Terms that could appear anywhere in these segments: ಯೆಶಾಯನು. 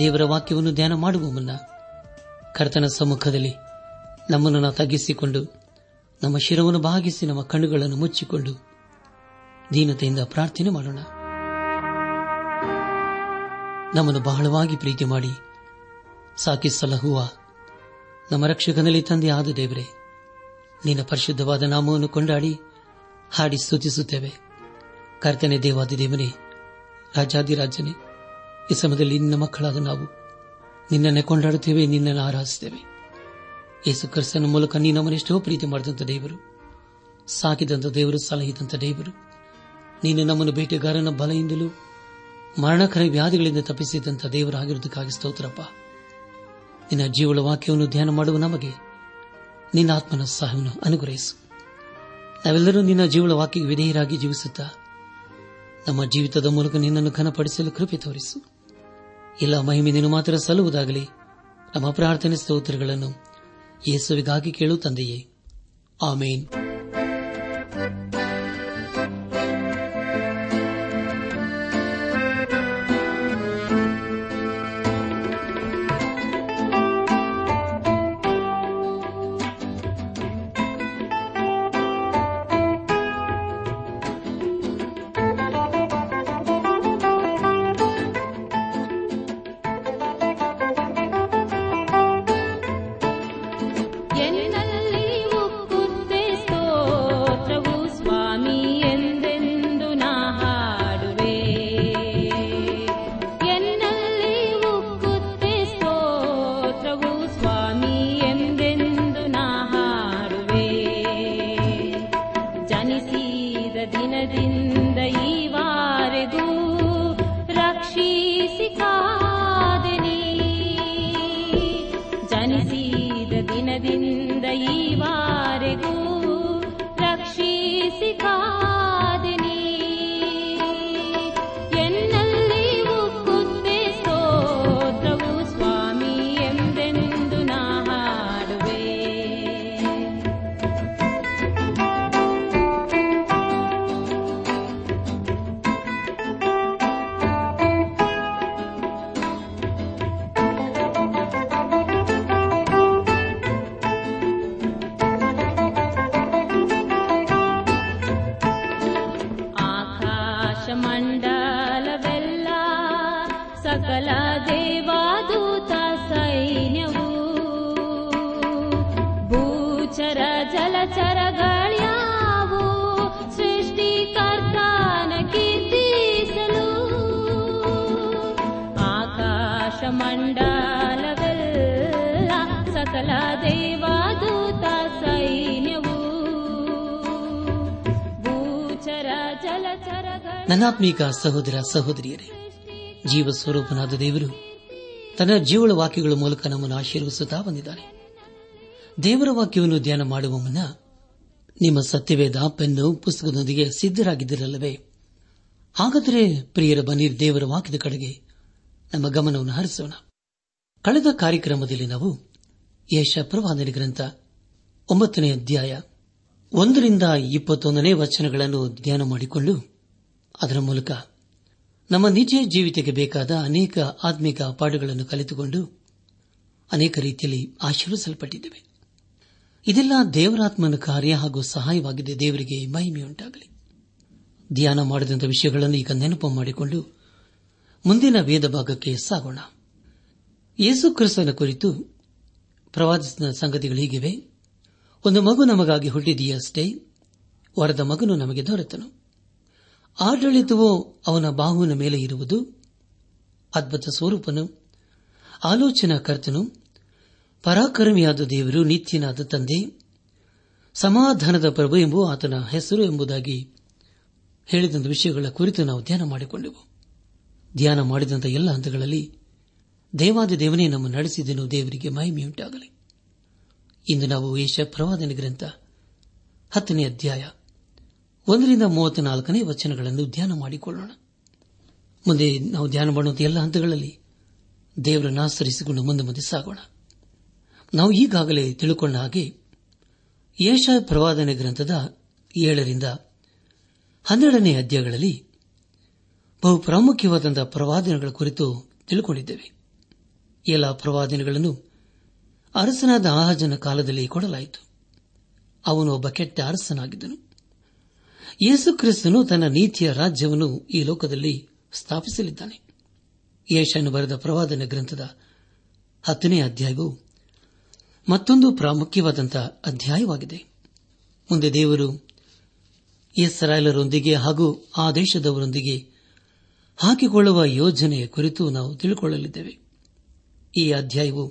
ದೇವರ ವಾಕ್ಯವನ್ನು ಧ್ಯಾನ ಮಾಡುವ ಮುನ್ನ ಕರ್ತನ ಸಮ್ಮುಖದಲ್ಲಿ ನಮ್ಮನ್ನು ತಗ್ಗಿಸಿಕೊಂಡು, ನಮ್ಮ ಶಿರವನ್ನು ಭಾಗಿಸಿ, ನಮ್ಮ ಕಣ್ಣುಗಳನ್ನು ಮುಚ್ಚಿಕೊಂಡು ದೀನತೆಯಿಂದ ಪ್ರಾರ್ಥನೆ ಮಾಡೋಣ. ನಮ್ಮನ್ನು ಬಹಳವಾಗಿ ಪ್ರೀತಿ ಮಾಡಿ ಸಾಕಿ ಸಲಹುವ ನಮ್ಮ ರಕ್ಷಕನಲ್ಲಿ ತಂದೆ ಆದ ದೇವರೇ, ನಿನ್ನ ಪರಿಶುದ್ಧವಾದ ನಾಮವನ್ನು ಕೊಂಡಾಡಿ ಹಾಡಿ ಸ್ತುತಿಸುತ್ತೇವೆ. ಕರ್ತನೆ, ದೇವಾದಿ ದೇವನೇ, ರಾಜಾದಿರಾಜನೇ, ಈ ಸಮಯದಲ್ಲಿ ನಿನ್ನ ಮಕ್ಕಳಾದ ನಾವು ನಿನ್ನನ್ನೇ ಕೊಂಡಾಡುತ್ತೇವೆ, ನಿನ್ನನ್ನು ಆರಾಧಿಸುತ್ತೇವೆ. ಯೇಸು ಕ್ರಿಸ್ತನ ಮೂಲಕ ನೀನು ನಮ್ಮನ್ನೆಷ್ಟೋ ಪ್ರೀತಿ ಮಾಡಿದಂಥ ದೇವರು, ಸಾಕಿದಂಥ ದೇವರು, ಸಲಹಿದಂಥ ದೇವರು, ನೀನು ನಮ್ಮನ್ನು ಬೇಟೆಗಾರನ ಬಲೆಯಿಂದಲೂ ಮರಣಕರ ವ್ಯಾಧಿಗಳಿಂದ ತಪ್ಪಿಸಿದಂಥ ದೇವರಾಗಿರುವುದಕ್ಕಾಗಿ ಸ್ತೋತ್ರಪ್ಪ. ನಿನ್ನ ಜೀವಳ ವಾಕ್ಯವನ್ನು ಧ್ಯಾನ ಮಾಡುವ ನಮಗೆ ನಿನ್ನ ಆತ್ಮನ ಸಹಾಯವನ್ನು ಅನುಗ್ರಹಿಸು. ನಾವೆಲ್ಲರೂ ನಿನ್ನ ಜೀವಳ ವಾಕ್ಯಕ್ಕೆ ವಿಧೇಯರಾಗಿ ಜೀವಿಸುತ್ತಾ ನಮ್ಮ ಜೀವಿತದ ಮೂಲಕ ನಿನ್ನನ್ನು ಘನಪಡಿಸಲು ಕೃಪೆ ತೋರಿಸು. ಎಲ್ಲ ಮಹಿಮೆ ನೀನು ಮಾತ್ರ ಸಲ್ಲುವುದಾಗಲಿ. ನಮ್ಮ ಪ್ರಾರ್ಥನೆ ಸ್ತೋತ್ರಗಳನ್ನು ಯೇಸುವಿಗಾಗಿ ಕೇಳು ತಂದೆಯೇ, ಆಮೇನ್. ನನ್ನಾತ್ಮೀಕ ಸಹೋದರ ಸಹೋದರಿಯರೇ, ಜೀವ ಸ್ವರೂಪನಾದ ದೇವರು ತನ್ನ ಜೀವಳ ವಾಕ್ಯಗಳ ಮೂಲಕ ನಮ್ಮನ್ನು ಆಶೀರ್ವಿಸುತ್ತಾ ಬಂದಿದ್ದಾನೆ. ದೇವರ ವಾಕ್ಯವನ್ನು ಧ್ಯಾನ ಮಾಡುವ ಮುನ್ನ ನಿಮ್ಮ ಸತ್ಯವೇದ ಪೆನ್ನು ಪುಸ್ತಕದೊಂದಿಗೆ ಸಿದ್ದರಾಗಿದ್ದಿರಲ್ಲವೇ? ಹಾಗಾದರೆ ಪ್ರಿಯರ, ಬನ್ನಿರ್ ದೇವರ ವಾಕ್ಯದ ಕಡೆಗೆ ನಮ್ಮ ಗಮನವನ್ನು ಹರಿಸೋಣ. ಕಳೆದ ಕಾರ್ಯಕ್ರಮದಲ್ಲಿ ನಾವು ಯೆಶಾಯ ಗ್ರಂಥ 9ನೇ ಅಧ್ಯಾಯ 1-21 ವಚನಗಳನ್ನು ಧ್ಯಾನ ಮಾಡಿಕೊಂಡು ಅದರ ಮೂಲಕ ನಮ್ಮ ನಿಜ ಜೀವಿತಕ್ಕೆ ಬೇಕಾದ ಅನೇಕ ಆತ್ಮಿಕ ಪಾಠಗಳನ್ನು ಕಲಿತುಕೊಂಡು ಅನೇಕ ರೀತಿಯಲ್ಲಿ ಆಶೀರ್ವಿಸಲ್ಪಟ್ಟಿದ್ದೇವೆ. ಇದೆಲ್ಲ ದೇವರಾತ್ಮನ ಕಾರ್ಯ ಹಾಗೂ ಸಹಾಯವಾಗಿದೆ. ದೇವರಿಗೆ ಮಹಿಮೆಯುಂಟಾಗಲಿ. ಧ್ಯಾನ ಮಾಡಿದಂಥ ವಿಷಯಗಳನ್ನು ಈಗ ನೆನಪು ಮಾಡಿಕೊಂಡು ಮುಂದಿನ ವೇದ ಭಾಗಕ್ಕೆ ಸಾಗೋಣ. ಯೇಸು ಕ್ರಿಸ್ತನ ಕುರಿತು ಪ್ರವಾದಿಸಿದ ಸಂಗತಿಗಳು ಹೀಗಿವೆ. ಒಂದು ಮಗು ನಮಗಾಗಿ ಹುಟ್ಟಿದೆಯಷ್ಟೇ, ವರದ ಮಗನು ನಮಗೆ ದೊರೆತನು. ಆಡಳಿತವೋ ಅವನ ಬಾಹುವಿನ ಮೇಲೆ ಇರುವುದು. ಅದ್ಭುತ ಸ್ವರೂಪನು, ಆಲೋಚನಾ ಕರ್ತನು, ಪರಾಕ್ರಮಿಯಾದ ದೇವರು, ನಿತ್ಯನಾದ ತಂದೆ, ಸಮಾಧಾನದ ಪ್ರಭು ಎಂಬುವ ಆತನ ಹೆಸರು ಎಂಬುದಾಗಿ ಹೇಳಿದಂಥ ವಿಷಯಗಳ ಕುರಿತು ನಾವು ಧ್ಯಾನ ಮಾಡಿಕೊಂಡೆವು. ಧ್ಯಾನ ಮಾಡಿದಂಥ ಎಲ್ಲ ಹಂತಗಳಲ್ಲಿ ದೇವಾದಿ ದೇವನೇ ನಮ್ಮ ನಡೆಸಿದನು. ದೇವರಿಗೆ ಮಹಿಮೆಯುಂಟಾಗಲಿ. ಇಂದು ನಾವು ಯೆಶಾಯ ಪ್ರವಾದನೆ ಗ್ರಂಥ 10ನೇ ಅಧ್ಯಾಯ 1-34 ವಚನಗಳನ್ನು ಧ್ಯಾನ ಮಾಡಿಕೊಳ್ಳೋಣ. ಮುಂದೆ ನಾವು ಧ್ಯಾನ ಮಾಡುವಂಥ ಎಲ್ಲ ಹಂತಗಳಲ್ಲಿ ದೇವರನ್ನು ಆಚರಿಸಿಕೊಂಡು ಮುಂದೆ ಮುಂದೆ ಸಾಗೋಣ. ನಾವು ಈಗಾಗಲೇ ತಿಳುಕೊಂಡ ಹಾಗೆ ಯೆಶಾಯ ಪ್ರವಾದನೆ ಗ್ರಂಥದ 7-12 ಅಧ್ಯಾಯಗಳಲ್ಲಿ ಬಹು ಪ್ರಾಮುಖ್ಯವಾದಂತಹ ಪ್ರವಾದನೆಗಳ ಕುರಿತು ತಿಳಿದುಕೊಂಡಿದ್ದೇವೆ. ಎಲ್ಲ ಪ್ರವಾದನೆಗಳನ್ನು ಅರಸನಾದ ಆಹಾಜನ ಕಾಲದಲ್ಲಿ ಕೊಡಲಾಯಿತು. ಅವನು ಒಬ್ಬ ಕೆಟ್ಟ ಅರಸನಾಗಿದ್ದನು. ಯೇಸು ಕ್ರಿಸ್ತನು ತನ್ನ ನೀತಿಯ ರಾಜ್ಯವನ್ನು ಈ ಲೋಕದಲ್ಲಿ ಸ್ಥಾಪಿಸಲಿದ್ದಾನೆ. ಯೆಶಾಯನು ಬರೆದ ಪ್ರವಾದನೆ ಗ್ರಂಥದ 10ನೇ ಅಧ್ಯಾಯವು ಮತ್ತೊಂದು ಪ್ರಾಮುಖ್ಯವಾದಂತಹ ಅಧ್ಯಾಯವಾಗಿದೆ. ಮುಂದೆ ದೇವರು ಇಸ್ರಾಯೇಲರೊಂದಿಗೆ ಹಾಗೂ ಆ ದೇಶದವರೊಂದಿಗೆ ಹಾಕಿಕೊಳ್ಳುವ ಯೋಜನೆಯ ಕುರಿತು ನಾವು ತಿಳಿದುಕೊಳ್ಳಲಿದ್ದೇವೆ. ಈ ಅಧ್ಯಾಯವು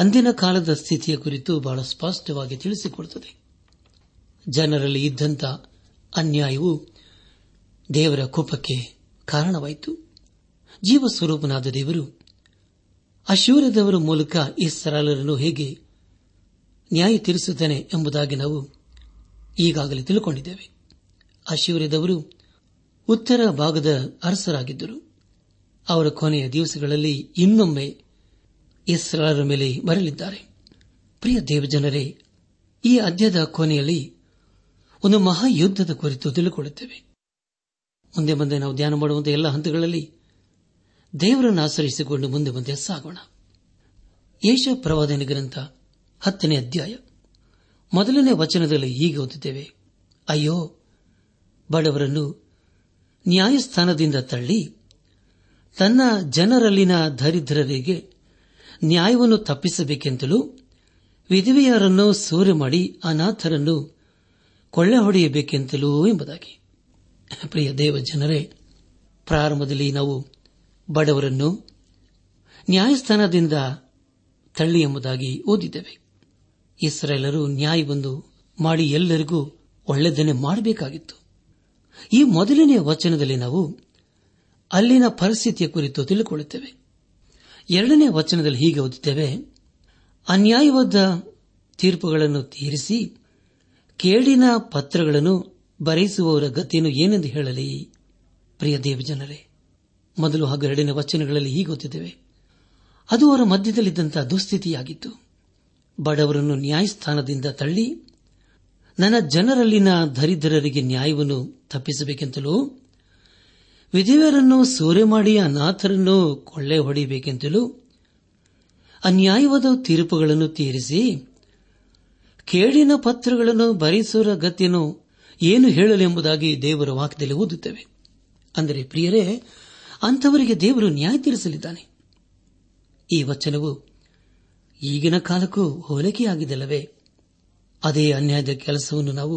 ಅಂದಿನ ಕಾಲದ ಸ್ಥಿತಿಯ ಕುರಿತು ಬಹಳ ಸ್ಪಷ್ಟವಾಗಿ ತಿಳಿಸಿಕೊಡುತ್ತದೆ. ಜನರಲ್ಲಿ ಇದ್ದಂಥ ಅನ್ಯಾಯವು ದೇವರ ಕೋಪಕ್ಕೆ ಕಾರಣವಾಯಿತು. ಜೀವಸ್ವರೂಪನಾದ ದೇವರು ಅಶ್ಶೂರದವರ ಮೂಲಕ ಇಸ್ರಾಯೇಲರನ್ನು ಹೇಗೆ ನ್ಯಾಯ ತೀರಿಸುತ್ತಾನೆ ಎಂಬುದಾಗಿ ನಾವು ಈಗಾಗಲೇ ತಿಳಿದುಕೊಂಡಿದ್ದೇವೆ. ಅಶ್ಶೂರದವರು ಉತ್ತರ ಭಾಗದ ಅರಸರಾಗಿದ್ದರು. ಅವರ ಕೊನೆಯ ದಿವಸಗಳಲ್ಲಿ ಇನ್ನೊಮ್ಮೆ ಇಸ್ರಾಯೇಲರ ಮೇಲೆ ಬರಲಿದ್ದಾರೆ. ಪ್ರಿಯ ದೇವಜನರೇ, ಈ ಅಧ್ಯಾಯದ ಕೊನೆಯಲ್ಲಿ ಒಂದು ಮಹಾಯುದ್ಧದ ಕುರಿತು ತಿಳಿದುಕೊಳ್ಳುತ್ತೇವೆ. ಮುಂದೆ ಮುಂದೆ ನಾವು ಧ್ಯಾನ ಮಾಡುವಂಥ ಎಲ್ಲ ಹಂತಗಳಲ್ಲಿ ದೇವರನ್ನು ಆಚರಿಸಿಕೊಂಡು ಮುಂದೆ ಮುಂದೆ ಸಾಗೋಣ. ಯೆಶಾಯ ಪ್ರವಾದನೆ ಗ್ರಂಥ 10ನೇ ಅಧ್ಯಾಯ 1ನೇ ವಚನದಲ್ಲಿ ಹೀಗೆ ಓದುತ್ತೇವೆ: ಅಯ್ಯೋ, ಬಡವರನ್ನು ನ್ಯಾಯಸ್ಥಾನದಿಂದ ತಳ್ಳಿ ತನ್ನ ಜನರಲ್ಲಿನ ದರಿದ್ರರಿಗೆ ನ್ಯಾಯವನ್ನು ತಪ್ಪಿಸಬೇಕೆಂತಲೂ ವಿಧವೆಯರನ್ನು ಸೂರೆ ಮಾಡಿ ಅನಾಥರನ್ನು ಕೊಳ್ಳೆ ಹೊಡೆಯಬೇಕೆಂತಲೂ ಎಂಬುದಾಗಿ. ಪ್ರಿಯ ದೇವ ಜನರೇ, ಪ್ರಾರಂಭದಲ್ಲಿ ನಾವು ಬಡವರನ್ನು ನ್ಯಾಯಸ್ಥಾನದಿಂದ ತಳ್ಳಿ ಎಂಬುದಾಗಿ ಓದಿದ್ದೇವೆ. ಇಸ್ರಾಯೇಲರು ನ್ಯಾಯವನ್ನು ಮಾಡಿ ಎಲ್ಲರಿಗೂ ಒಳ್ಳೆಯದನ್ನೇ ಮಾಡಬೇಕಾಗಿತ್ತು. ಈ ಮೊದಲನೇ ವಚನದಲ್ಲಿ ನಾವು ಅಲ್ಲಿನ ಪರಿಸ್ಥಿತಿಯ ಕುರಿತು ತಿಳಿದುಕೊಳ್ಳುತ್ತೇವೆ. 2ನೇ ವಚನದಲ್ಲಿ ಹೀಗೆ ಓದುತ್ತೇವೆ: ಅನ್ಯಾಯವಾದ ತೀರ್ಪುಗಳನ್ನು ತೀರಿಸಿ ಕೇಡಿನ ಪತ್ರಗಳನ್ನು ಬರೆಸುವವರ ಗತಿಯನ್ನು ಏನೆಂದು ಹೇಳಲಿ. ಪ್ರಿಯ ದೇವಜನರೇ, ಮೊದಲು ಹಾಗೂ 2ನೇ ವಚನಗಳಲ್ಲಿ ಹೀಗೆ ಓದುತ್ತೇವೆ: ಅದು ಅವರ ಮಧ್ಯದಲ್ಲಿದ್ದಂತಹ ದುಸ್ಥಿತಿಯಾಗಿತ್ತು. ಬಡವರನ್ನು ನ್ಯಾಯಸ್ಥಾನದಿಂದ ತಳ್ಳಿ ನನ್ನ ಜನರಲ್ಲಿನ ದರಿದ್ರರಿಗೆ ನ್ಯಾಯವನ್ನು ತಪ್ಪಿಸಬೇಕೆಂತಲೂ ವಿಧವೆಯರನ್ನು ಸೂರೆ ಮಾಡಿ ಅನಾಥರನ್ನು ಕೊಳ್ಳೆ ಹೊಡೆಯಬೇಕೆಂತಲೂ ಅನ್ಯಾಯವಾದ ತೀರ್ಪುಗಳನ್ನು ತೀರಿಸಿ ಕೇಡಿನ ಪತ್ರಗಳನ್ನು ಬರೆಸುವ ಗತಿಯನ್ನು ಏನು ಹೇಳಲೆಂಬುದಾಗಿ ದೇವರ ವಾಕ್ಯದಲ್ಲಿ ಓದುತ್ತೇವೆ. ಅಂದರೆ ಪ್ರಿಯರೇ, ಅಂಥವರಿಗೆ ದೇವರು ನ್ಯಾಯ ತೀರಿಸಲಿದ್ದಾನೆ. ಈ ವಚನವು ಈಗಿನ ಕಾಲಕ್ಕೂ ಹೋಲಿಕೆಯಾಗಿದ್ದಲ್ಲವೇ? ಅದೇ ಅನ್ಯಾಯದ ಕೆಲಸವನ್ನು ನಾವು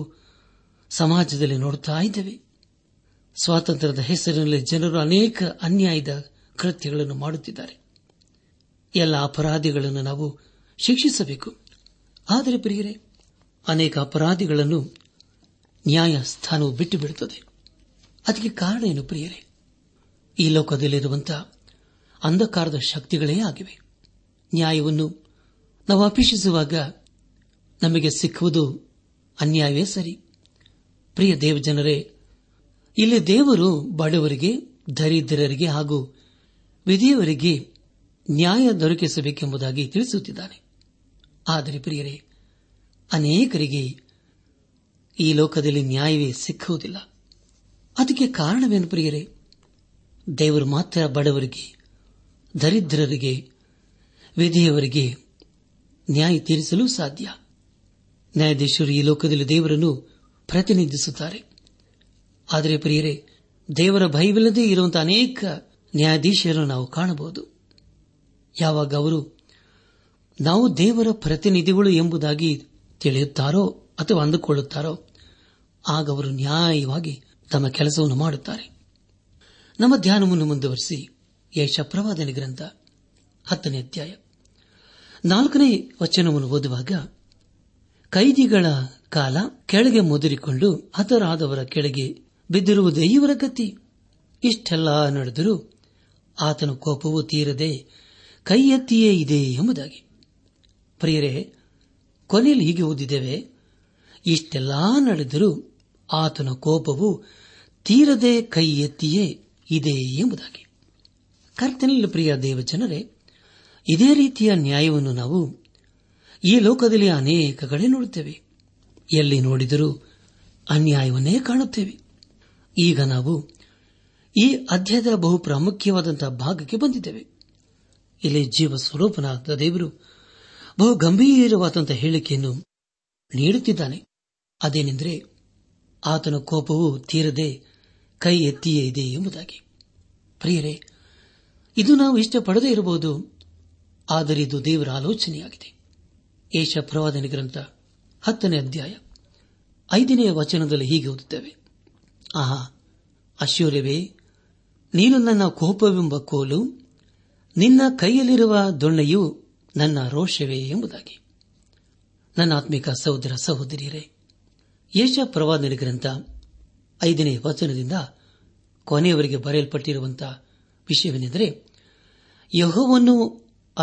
ಸಮಾಜದಲ್ಲಿ ನೋಡುತ್ತಾ ಇದ್ದೇವೆ. ಸ್ವಾತಂತ್ರ್ಯದ ಹೆಸರಿನಲ್ಲಿ ಜನರು ಅನೇಕ ಅನ್ಯಾಯದ ಕೃತ್ಯಗಳನ್ನು ಮಾಡುತ್ತಿದ್ದಾರೆ. ಎಲ್ಲ ಅಪರಾಧಿಗಳನ್ನು ನಾವು ಶಿಕ್ಷಿಸಬೇಕು. ಆದರೆ ಪ್ರಿಯರೇ, ಅನೇಕ ಅಪರಾಧಿಗಳನ್ನು ನ್ಯಾಯಸ್ಥಾನವು ಬಿಟ್ಟು ಬಿಡುತ್ತದೆ. ಅದಕ್ಕೆ ಕಾರಣ ಏನು ಪ್ರಿಯರೇ? ಈ ಲೋಕದಲ್ಲಿರುವಂತಹ ಅಂಧಕಾರದ ಶಕ್ತಿಗಳೇ ಆಗಿವೆ. ನ್ಯಾಯವನ್ನು ನಾವು ಅಪೇಕ್ಷಿಸುವಾಗ ನಮಗೆ ಸಿಕ್ಕುವುದು ಅನ್ಯಾಯವೇ ಸರಿ. ಪ್ರಿಯ ದೇವಜನರೇ, ಇಲ್ಲಿ ದೇವರು ಬಡವರಿಗೆ, ದರಿದ್ರರಿಗೆ ಹಾಗೂ ವಿಧೆಯವರಿಗೆ ನ್ಯಾಯ ದೊರಕಿಸಬೇಕೆಂಬುದಾಗಿ ತಿಳಿಸುತ್ತಿದ್ದಾನೆ. ಆದರೆ ಪ್ರಿಯರೇ, ಅನೇಕರಿಗೆ ಈ ಲೋಕದಲ್ಲಿ ನ್ಯಾಯವೇ ಸಿಕ್ಕುವುದಿಲ್ಲ. ಅದಕ್ಕೆ ಕಾರಣವೇನು ಪ್ರಿಯರೇ? ದೇವರು ಮಾತ್ರ ಬಡವರಿಗೆ, ದರಿದ್ರರಿಗೆ, ವಿಧೆಯವರಿಗೆ ನ್ಯಾಯ ತೀರಿಸಲು ಸಾಧ್ಯ. ನ್ಯಾಯಾಧೀಶರು ಈ ಲೋಕದಲ್ಲಿ ದೇವರನ್ನು ಪ್ರತಿನಿಧಿಸುತ್ತಾರೆ. ಆದರೆ ಪ್ರಿಯರೇ, ದೇವರ ಭಯವಿಲ್ಲದೆ ಇರುವಂತಹ ಅನೇಕ ನ್ಯಾಯಾಧೀಶರನ್ನು ನಾವು ಕಾಣಬಹುದು. ಯಾವಾಗ ಅವರು ನಾವು ದೇವರ ಪ್ರತಿನಿಧಿಗಳು ಎಂಬುದಾಗಿ ತಿಳಿಯುತ್ತಾರೋ ಅಥವಾ ಅಂದುಕೊಳ್ಳುತ್ತಾರೋ, ಆಗ ಅವರು ನ್ಯಾಯವಾಗಿ ತಮ್ಮ ಕೆಲಸವನ್ನು ಮಾಡುತ್ತಾರೆ. ನಮ್ಮ ಧ್ಯಾನವನ್ನು ಮುಂದುವರಿಸಿ ಯೆಶಾಯ ಪ್ರವಾದನೆ ಗ್ರಂಥ 10ನೇ ಅಧ್ಯಾಯ 4ನೇ ವಚನವನ್ನು ಓದುವಾಗ: ಕೈದಿಗಳ ಕಾಲ ಕೆಳಗೆ ಮುದುರಿಕೊಂಡು ಹತರಾದವರ ಕೆಳಗೆ ಬಿದ್ದಿರುವುದೇ ಇವರ ಗತಿ. ಇಷ್ಟೆಲ್ಲ ನಡೆದರೂ ಆತನ ಕೋಪವು ತೀರದೆ ಕೈ ಎತ್ತಿಯೇ ಇದೆ ಎಂಬುದಾಗಿ. ಪ್ರಿಯರೇ, ಕೊನೆಯಲ್ಲಿ ಹೀಗೆ ಓದಿದ್ದೇವೆ, ಇಷ್ಟೆಲ್ಲಾ ನಡೆದರೂ ಆತನ ಕೋಪವು ತೀರದೆ ಕೈ ಎತ್ತಿಯೇ ಇದೆ ಎಂಬುದಾಗಿ. ಕರ್ತನಲ್ಲಿ ಪ್ರಿಯ ದೇವಜನರೇ, ಇದೇ ರೀತಿಯ ನ್ಯಾಯವನ್ನು ನಾವು ಈ ಲೋಕದಲ್ಲಿ ಅನೇಕ ಕಡೆ ನೋಡುತ್ತೇವೆ. ಎಲ್ಲಿ ನೋಡಿದರೂ ಅನ್ಯಾಯವನ್ನೇ ಕಾಣುತ್ತೇವೆ. ಈಗ ನಾವು ಈ ಅಧ್ಯಾಯದ ಬಹು ಪ್ರಾಮುಖ್ಯವಾದಂತಹ ಭಾಗಕ್ಕೆ ಬಂದಿದ್ದೇವೆ. ಇಲ್ಲಿ ಜೀವ ಸ್ವರೂಪನಾದ ದೇವರು ಬಹು ಗಂಭೀರವಾದಂತಹ ಹೇಳಿಕೆಯನ್ನು ನೀಡುತ್ತಿದ್ದಾನೆ. ಅದೇನೆಂದರೆ, ಆತನ ಕೋಪವು ತೀರದೆ ಕೈ ಎತ್ತಿಯೇ ಇದೆ ಎಂಬುದಾಗಿ. ಪ್ರಿಯರೇ, ಇದು ನಾವು ಇಷ್ಟಪಡದೇ ಇರಬಹುದು, ಆದರೆ ಇದು ದೇವರ ಆಲೋಚನೆಯಾಗಿದೆ. ಯೆಶಾಯ ಪ್ರವಾದನ ಗ್ರಂಥ 10ನೇ ಅಧ್ಯಾಯ 5ನೇ ವಚನದಲ್ಲಿ ಹೀಗೆ ಓದುತ್ತೇವೆ, ಆಹಾ ಅಶ್ಶೂರವೇ, ನೀನು ನನ್ನ ಕೋಪವೆಂಬ ಕೋಲು, ನಿನ್ನ ಕೈಯಲ್ಲಿರುವ ದೊಣ್ಣೆಯು ನನ್ನ ರೋಷವೇ ಎಂಬುದಾಗಿ. ನನ್ನ ಆತ್ಮಿಕ ಸಹೋದರ ಸಹೋದರಿಯರೇ, ಯೆಶಾಯ ಪ್ರವಾದನ ಗ್ರಂಥ 5ನೇ ವಚನದಿಂದ ಕೊನೆಯವರೆಗೆ ಬರೆಯಲ್ಪಟ್ಟಿರುವಂತಹ ವಿಷಯವೇನೆಂದರೆ, ಯೆಹೋವನು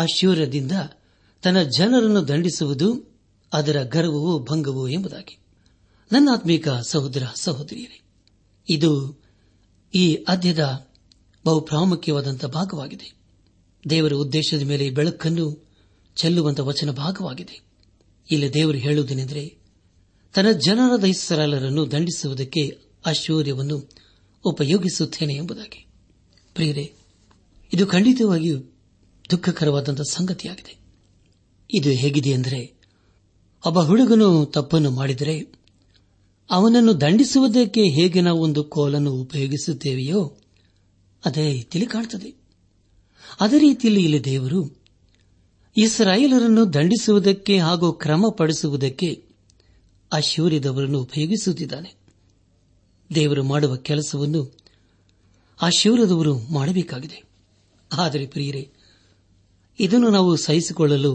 ಅಶ್ಶೂರದಿಂದ ತನ್ನ ಜನರನ್ನು ದಂಡಿಸುವುದು, ಅದರ ಗರ್ವವು ಭಂಗವು ಎಂಬುದಾಗಿ. ನನ್ನ ಆತ್ಮೀಕ ಸಹೋದರ ಸಹೋದರಿಯರೇ, ಇದು ಈ ಅಧ್ಯಾಯದ ಬಹುಪ್ರಾಮುಖ್ಯವಾದಂಥ ಭಾಗವಾಗಿದೆ. ದೇವರ ಉದ್ದೇಶದ ಮೇಲೆ ಬೆಳಕನ್ನು ಚೆಲ್ಲುವಂತಹ ವಚನ ಭಾಗವಾಗಿದೆ. ಇಲ್ಲಿ ದೇವರು ಹೇಳುವುದೇನೆಂದರೆ, ತನ್ನ ಜನರಾದ ಇಸ್ರಾಯೇಲರನ್ನು ದಂಡಿಸುವುದಕ್ಕೆ ಅಶ್ಶೂರ್ಯವನ್ನು ಉಪಯೋಗಿಸುತ್ತೇನೆ ಎಂಬುದಾಗಿ. ಪ್ರಿಯರೇ, ಇದು ಖಂಡಿತವಾಗಿಯೂ ದುಃಖಕರವಾದಂಥ ಸಂಗತಿಯಾಗಿದೆ. ಇದು ಹೇಗಿದೆಯೆಂದರೆ, ಒಬ್ಬ ಹುಡುಗನು ತಪ್ಪನ್ನು ಮಾಡಿದರೆ ಅವನನ್ನು ದಂಡಿಸುವುದಕ್ಕೆ ಹೇಗೆ ನಾವು ಒಂದು ಕೋಲನ್ನು ಉಪಯೋಗಿಸುತ್ತೇವೆಯೋ ಅದೇ ರೀತಿಯಲ್ಲಿ ಕಾಣುತ್ತದೆ. ಅದೇ ರೀತಿಯಲ್ಲಿ ಇಲ್ಲಿ ದೇವರು ಇಸ್ರಾಯೇಲರನ್ನು ದಂಡಿಸುವುದಕ್ಕೆ ಹಾಗೂ ಕ್ರಮಪಡಿಸುವುದಕ್ಕೆ ಅಶ್ಶೂರ್ಯದವರನ್ನು ಉಪಯೋಗಿಸುತ್ತಿದ್ದಾನೆ. ದೇವರು ಮಾಡುವ ಕೆಲಸವನ್ನು ಅಶ್ಶೂರ್ಯದವರು ಮಾಡಬೇಕಾಗಿದೆ. ಆದರೆ ಪ್ರಿಯರೇ, ಇದನ್ನು ನಾವು ಸಹಿಸಿಕೊಳ್ಳಲು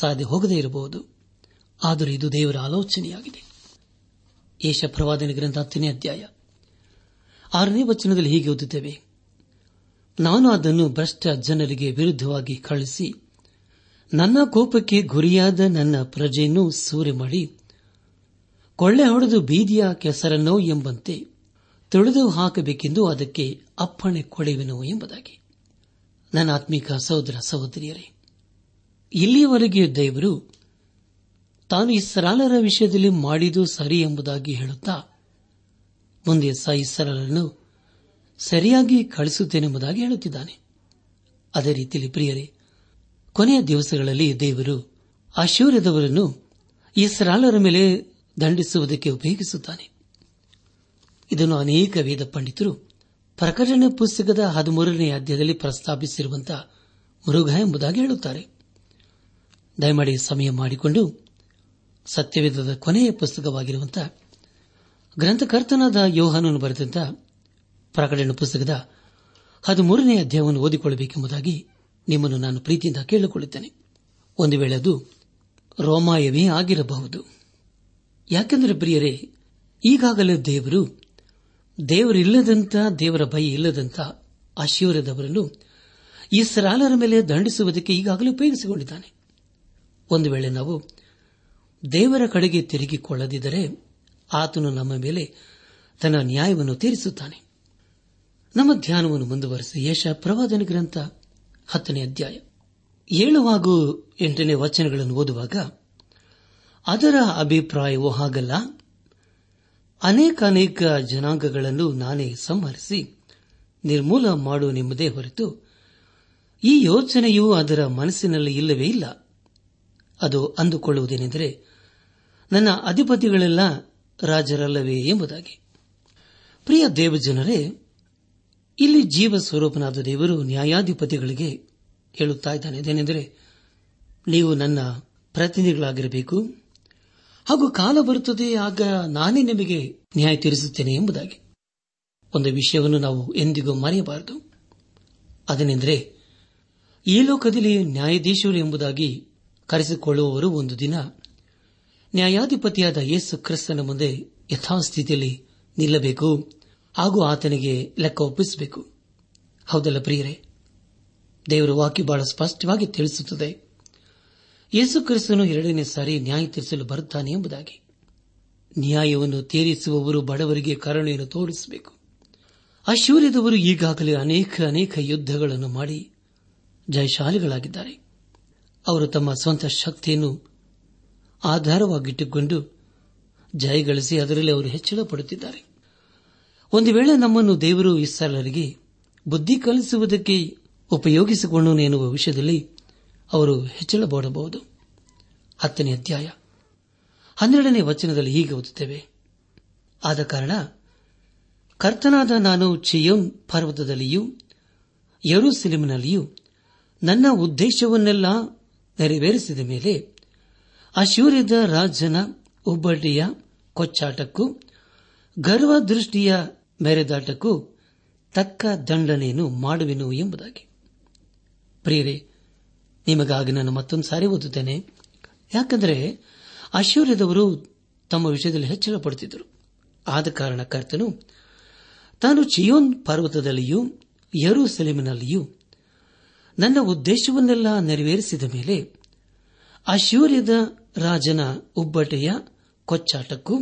ಸಾಧ್ಯ ಹೋಗದೇ ಇರಬಹುದು, ಆದರೆ ಇದು ದೇವರ ಆಲೋಚನೆಯಾಗಿದೆ. ಯೆಶಾಯ ಪ್ರವಾದನ ಗ್ರಂಥ 10ನೇ ಅಧ್ಯಾಯ 6ನೇ ವಚನದಲ್ಲಿ ಹೀಗೆ ಓದುತ್ತೇವೆ, ನಾನು ಅದನ್ನು ಭ್ರಷ್ಟ ಜನರಿಗೆ ವಿರುದ್ಧವಾಗಿ ಕಳಿಸಿ ನನ್ನ ಕೋಪಕ್ಕೆ ಗುರಿಯಾದ ನನ್ನ ಪ್ರಜೆಯನ್ನು ಸೂರೆ ಮಾಡಿ ಕೊಳ್ಳೆ ಹೊಡೆದು ಬೀದಿಯ ಕೆಸರನೋ ಎಂಬಂತೆ ತೊಳೆದು ಹಾಕಬೇಕೆಂದು ಅದಕ್ಕೆ ಅಪ್ಪಣೆ ಕೊಡುವೆನು ಎಂಬುದಾಗಿ. ನನ್ನ ಆತ್ಮೀಕ ಸಹೋದರ ಸಹೋದರಿಯರೇ, ಇಲ್ಲಿಯವರೆಗೆ ದೇವರು ತಾನು ಇಸ್ರಾಯೇಲರ ವಿಷಯದಲ್ಲಿ ಮಾಡಿದ್ದು ಸರಿ ಎಂಬುದಾಗಿ ಹೇಳುತ್ತಾ, ಮುಂದೆ ಇಸ್ರಾಯೇಲರನ್ನು ಸರಿಯಾಗಿ ಕಳಿಸುತ್ತೇನೆಂಬುದಾಗಿ ಹೇಳುತ್ತಿದ್ದಾನೆ. ಅದೇ ರೀತಿಯಲ್ಲಿ ಪ್ರಿಯರೇ, ಕೊನೆಯ ದಿವಸಗಳಲ್ಲಿ ದೇವರು ಅಶ್ಶೂರ್ಯದವರನ್ನು ಇಸ್ರಾಯೇಲರ ಮೇಲೆ ದಂಡಿಸುವುದಕ್ಕೆ ಉಪಯೋಗಿಸುತ್ತಾನೆ. ಇದನ್ನು ಅನೇಕ ವೇದ ಪಂಡಿತರು ಪ್ರಕಟಣೆ ಪುಸ್ತಕದ 13ನೇ ಅಧ್ಯಾಯದಲ್ಲಿ ಪ್ರಸ್ತಾಪಿಸಿರುವಂತಹ ಮೃಗ ಎಂಬುದಾಗಿ ಹೇಳುತ್ತಾರೆ. ದಯಮಾಡಿ ಸಮಯ ಮಾಡಿಕೊಂಡು ಸತ್ಯವೇದದ ಕೊನೆಯ ಪುಸ್ತಕವಾಗಿರುವಂತಹ ಗ್ರಂಥಕರ್ತನಾದ ಯೋಹಾನನು ಬರೆದಂತಹ ಪ್ರಕಟಣೆ ಪುಸ್ತಕದ 13ನೇ ಅಧ್ಯಾಯವನ್ನು ಓದಿಕೊಳ್ಳಬೇಕೆಂಬುದಾಗಿ ನಿಮ್ಮನ್ನು ನಾನು ಪ್ರೀತಿಯಿಂದ ಕೇಳಿಕೊಳ್ಳುತ್ತೇನೆ. ಒಂದು ವೇಳೆ ಅದು ರೋಮಾಯವೇ ಆಗಿರಬಹುದು. ಯಾಕೆಂದರೆ ಪ್ರಿಯರೇ, ಈಗಾಗಲೇ ದೇವರಿಲ್ಲದಂಥ ದೇವರ ಭಯ ಇಲ್ಲದಂಥ ಅಶ್ಶೂರ್ಯದವರನ್ನು ಇಸ್ರಾಯೇಲರ ಮೇಲೆ ದಂಡಿಸುವುದಕ್ಕೆ ಈಗಾಗಲೇ ಉಪಯೋಗಿಸಿಕೊಂಡಿದ್ದಾನೆ. ಒಂದು ವೇಳೆ ನಾವು ದೇವರ ಕಡೆಗೆ ತಿರುಗಿಕೊಳ್ಳದಿದ್ದರೆ ಆತನು ನಮ್ಮ ಮೇಲೆ ತನ್ನ ನ್ಯಾಯವನ್ನು ತೀರಿಸುತ್ತಾನೆ. ನಮ್ಮ ಧ್ಯಾನವನ್ನು ಮುಂದುವರೆಸಿ ಯೆಶಾಯ ಪ್ರವಾದನ ಗ್ರಂಥ 10ನೇ ಅಧ್ಯಾಯ 7 ಹಾಗೂ 8ನೇ ವಚನಗಳನ್ನು ಓದುವಾಗ, ಅದರ ಅಭಿಪ್ರಾಯವೂ ಹಾಗಲ್ಲ, ಅನೇಕಾನೇಕ ಜನಾಂಗಗಳನ್ನು ನಾನೇ ಸಂಹರಿಸಿ ನಿರ್ಮೂಲ ಮಾಡುವನೆಂಬುದೇ ಹೊರತು ಈ ಯೋಚನೆಯೂ ಅದರ ಮನಸ್ಸಿನಲ್ಲಿ ಇಲ್ಲವೇ ಇಲ್ಲ. ಅದು ಅಂದುಕೊಳ್ಳುವುದೇನೆಂದರೆ, ನನ್ನ ಅಧಿಪತಿಗಳೆಲ್ಲ ರಾಜರಲ್ಲವೇ ಎಂಬುದಾಗಿ. ಪ್ರಿಯ ದೇವಜನರೇ, ಇಲ್ಲಿ ಜೀವ ಸ್ವರೂಪನಾದ ದೇವರು ನ್ಯಾಯಾಧಿಪತಿಗಳಿಗೆ ಹೇಳುತ್ತಾ ಇದ್ದಾನೆ. ಇದೇನೆಂದರೆ, ನೀವು ನನ್ನ ಪ್ರತಿನಿಧಿಗಳಾಗಿರಬೇಕು, ಹಾಗೂ ಕಾಲ ಬರುತ್ತದೆ, ಆಗ ನಾನೇ ನಿಮಗೆ ನ್ಯಾಯ ತೀರಿಸುತ್ತೇನೆ ಎಂಬುದಾಗಿ. ಒಂದು ವಿಷಯವನ್ನು ನಾವು ಎಂದಿಗೂ ಮರೆಯಬಾರದು. ಅದನೆಂದರೆ, ಈ ಲೋಕದಲ್ಲಿ ನ್ಯಾಯಾಧೀಶರು ಎಂಬುದಾಗಿ ಕರೆಸಿಕೊಳ್ಳುವವರು ಒಂದು ದಿನ ನ್ಯಾಯಾಧಿಪತಿಯಾದ ಯೇಸು ಕ್ರಿಸ್ತನ ಮುಂದೆ ಯಥಾಸ್ಥಿತಿಯಲ್ಲಿ ನಿಲ್ಲಬೇಕು ಹಾಗೂ ಆತನಿಗೆ ಲೆಕ್ಕ ಒಪ್ಪಿಸಬೇಕು. ಹೌದಲ್ಲ ಪ್ರಿಯರೇ? ದೇವರ ವಾಕ್ಯ ಬಹಳ ಸ್ಪಷ್ಟವಾಗಿ ತಿಳಿಸುತ್ತದೆ. ಯೇಸು ಕ್ರಿಸ್ತನು ಎರಡನೇ ಸಾರಿ ನ್ಯಾಯ ತೀರಿಸಲು ಬರುತ್ತಾನೆ ಎಂಬುದಾಗಿ. ನ್ಯಾಯವನ್ನು ತೀರಿಸುವವರು ಬಡವರಿಗೆ ಕರುಣೆಯನ್ನು ತೋರಿಸಬೇಕು. ಅಶ್ಶೂರ್ಯದವರು ಈಗಾಗಲೇ ಅನೇಕ ಯುದ್ಧಗಳನ್ನು ಮಾಡಿ ಜಯಶಾಲಿಗಳಾಗಿದ್ದಾರೆ. ಅವರು ತಮ್ಮ ಸ್ವಂತ ಶಕ್ತಿಯನ್ನು ಆಧಾರವಾಗಿಟ್ಟುಕೊಂಡು ಜಯಗಳಿಸಿ ಅದರಲ್ಲಿ ಅವರು ಹೆಚ್ಚಳ ಪಡುತ್ತಿದ್ದಾರೆ. ಒಂದು ವೇಳೆ ನಮ್ಮನ್ನು ದೇವರು ಇಸ್ರಾಯೇಲರಿಗೆ ಬುದ್ಧಿ ಕಲಿಸುವುದಕ್ಕೆ ಉಪಯೋಗಿಸಿಕೊಂಡನು ಎನ್ನುವ ವಿಷಯದಲ್ಲಿ ಅವರು ಹೆಚ್ಚಳಬಾಡಬಹುದು. 10ನೇ ಅಧ್ಯಾಯ 12ನೇ ವಚನದಲ್ಲಿ ಹೀಗೆ ಓದುತ್ತೇವೆ: ಆದ ಕಾರಣ ಕರ್ತನಾದ ನಾನು ಚೀಯೋನ್ ಪರ್ವತದಲ್ಲಿಯೂ ಯೆರೂಸಲೇಮಿನಲ್ಲಿಯೂ ನನ್ನ ಉದ್ದೇಶವನ್ನೆಲ್ಲ ನೆರವೇರಿಸಿದ ಮೇಲೆ ಅಶ್ಶೂರದ ರಾಜನ ಉಬ್ಬಟೆಯ ಕೊಚ್ಚಾಟಕ್ಕೂ ಗರ್ವದೃಷ್ಟಿಯ ಮೆರೆದಾಟಕ್ಕೂ ತಕ್ಕ ದಂಡನೆಯನ್ನು ಮಾಡುವೆನು ಎಂಬುದಾಗಿ. ಪ್ರಿಯರೇ, ನಿಮಗಾಗಿ ನಾನು ಮತ್ತೊಂದು ಸಾರಿ ಓದುತ್ತೇನೆ. ಯಾಕೆಂದರೆ ಅಶ್ಶೂರ್ಯದವರು ತಮ್ಮ ವಿಷಯದಲ್ಲಿ ಹೆಚ್ಚಳ ಪಡುತ್ತಿದ್ದರು. ಆದ ಕಾರಣ ಕರ್ತನು ತಾನು ಚೀಯೋನ್ ಪರ್ವತದಲ್ಲಿಯೂ ಯೆರೂಸಲೇಮಿನಲ್ಲಿಯೂ ನನ್ನ ಉದ್ದೇಶವನ್ನೆಲ್ಲ ನೆರವೇರಿಸಿದ ಮೇಲೆ ಅಶ್ಶೂರ್ಯದ ರಾಜನ ಉಬ್ಬಟೆಯ ಕೊಚ್ಚಾಟಕ್ಕೂ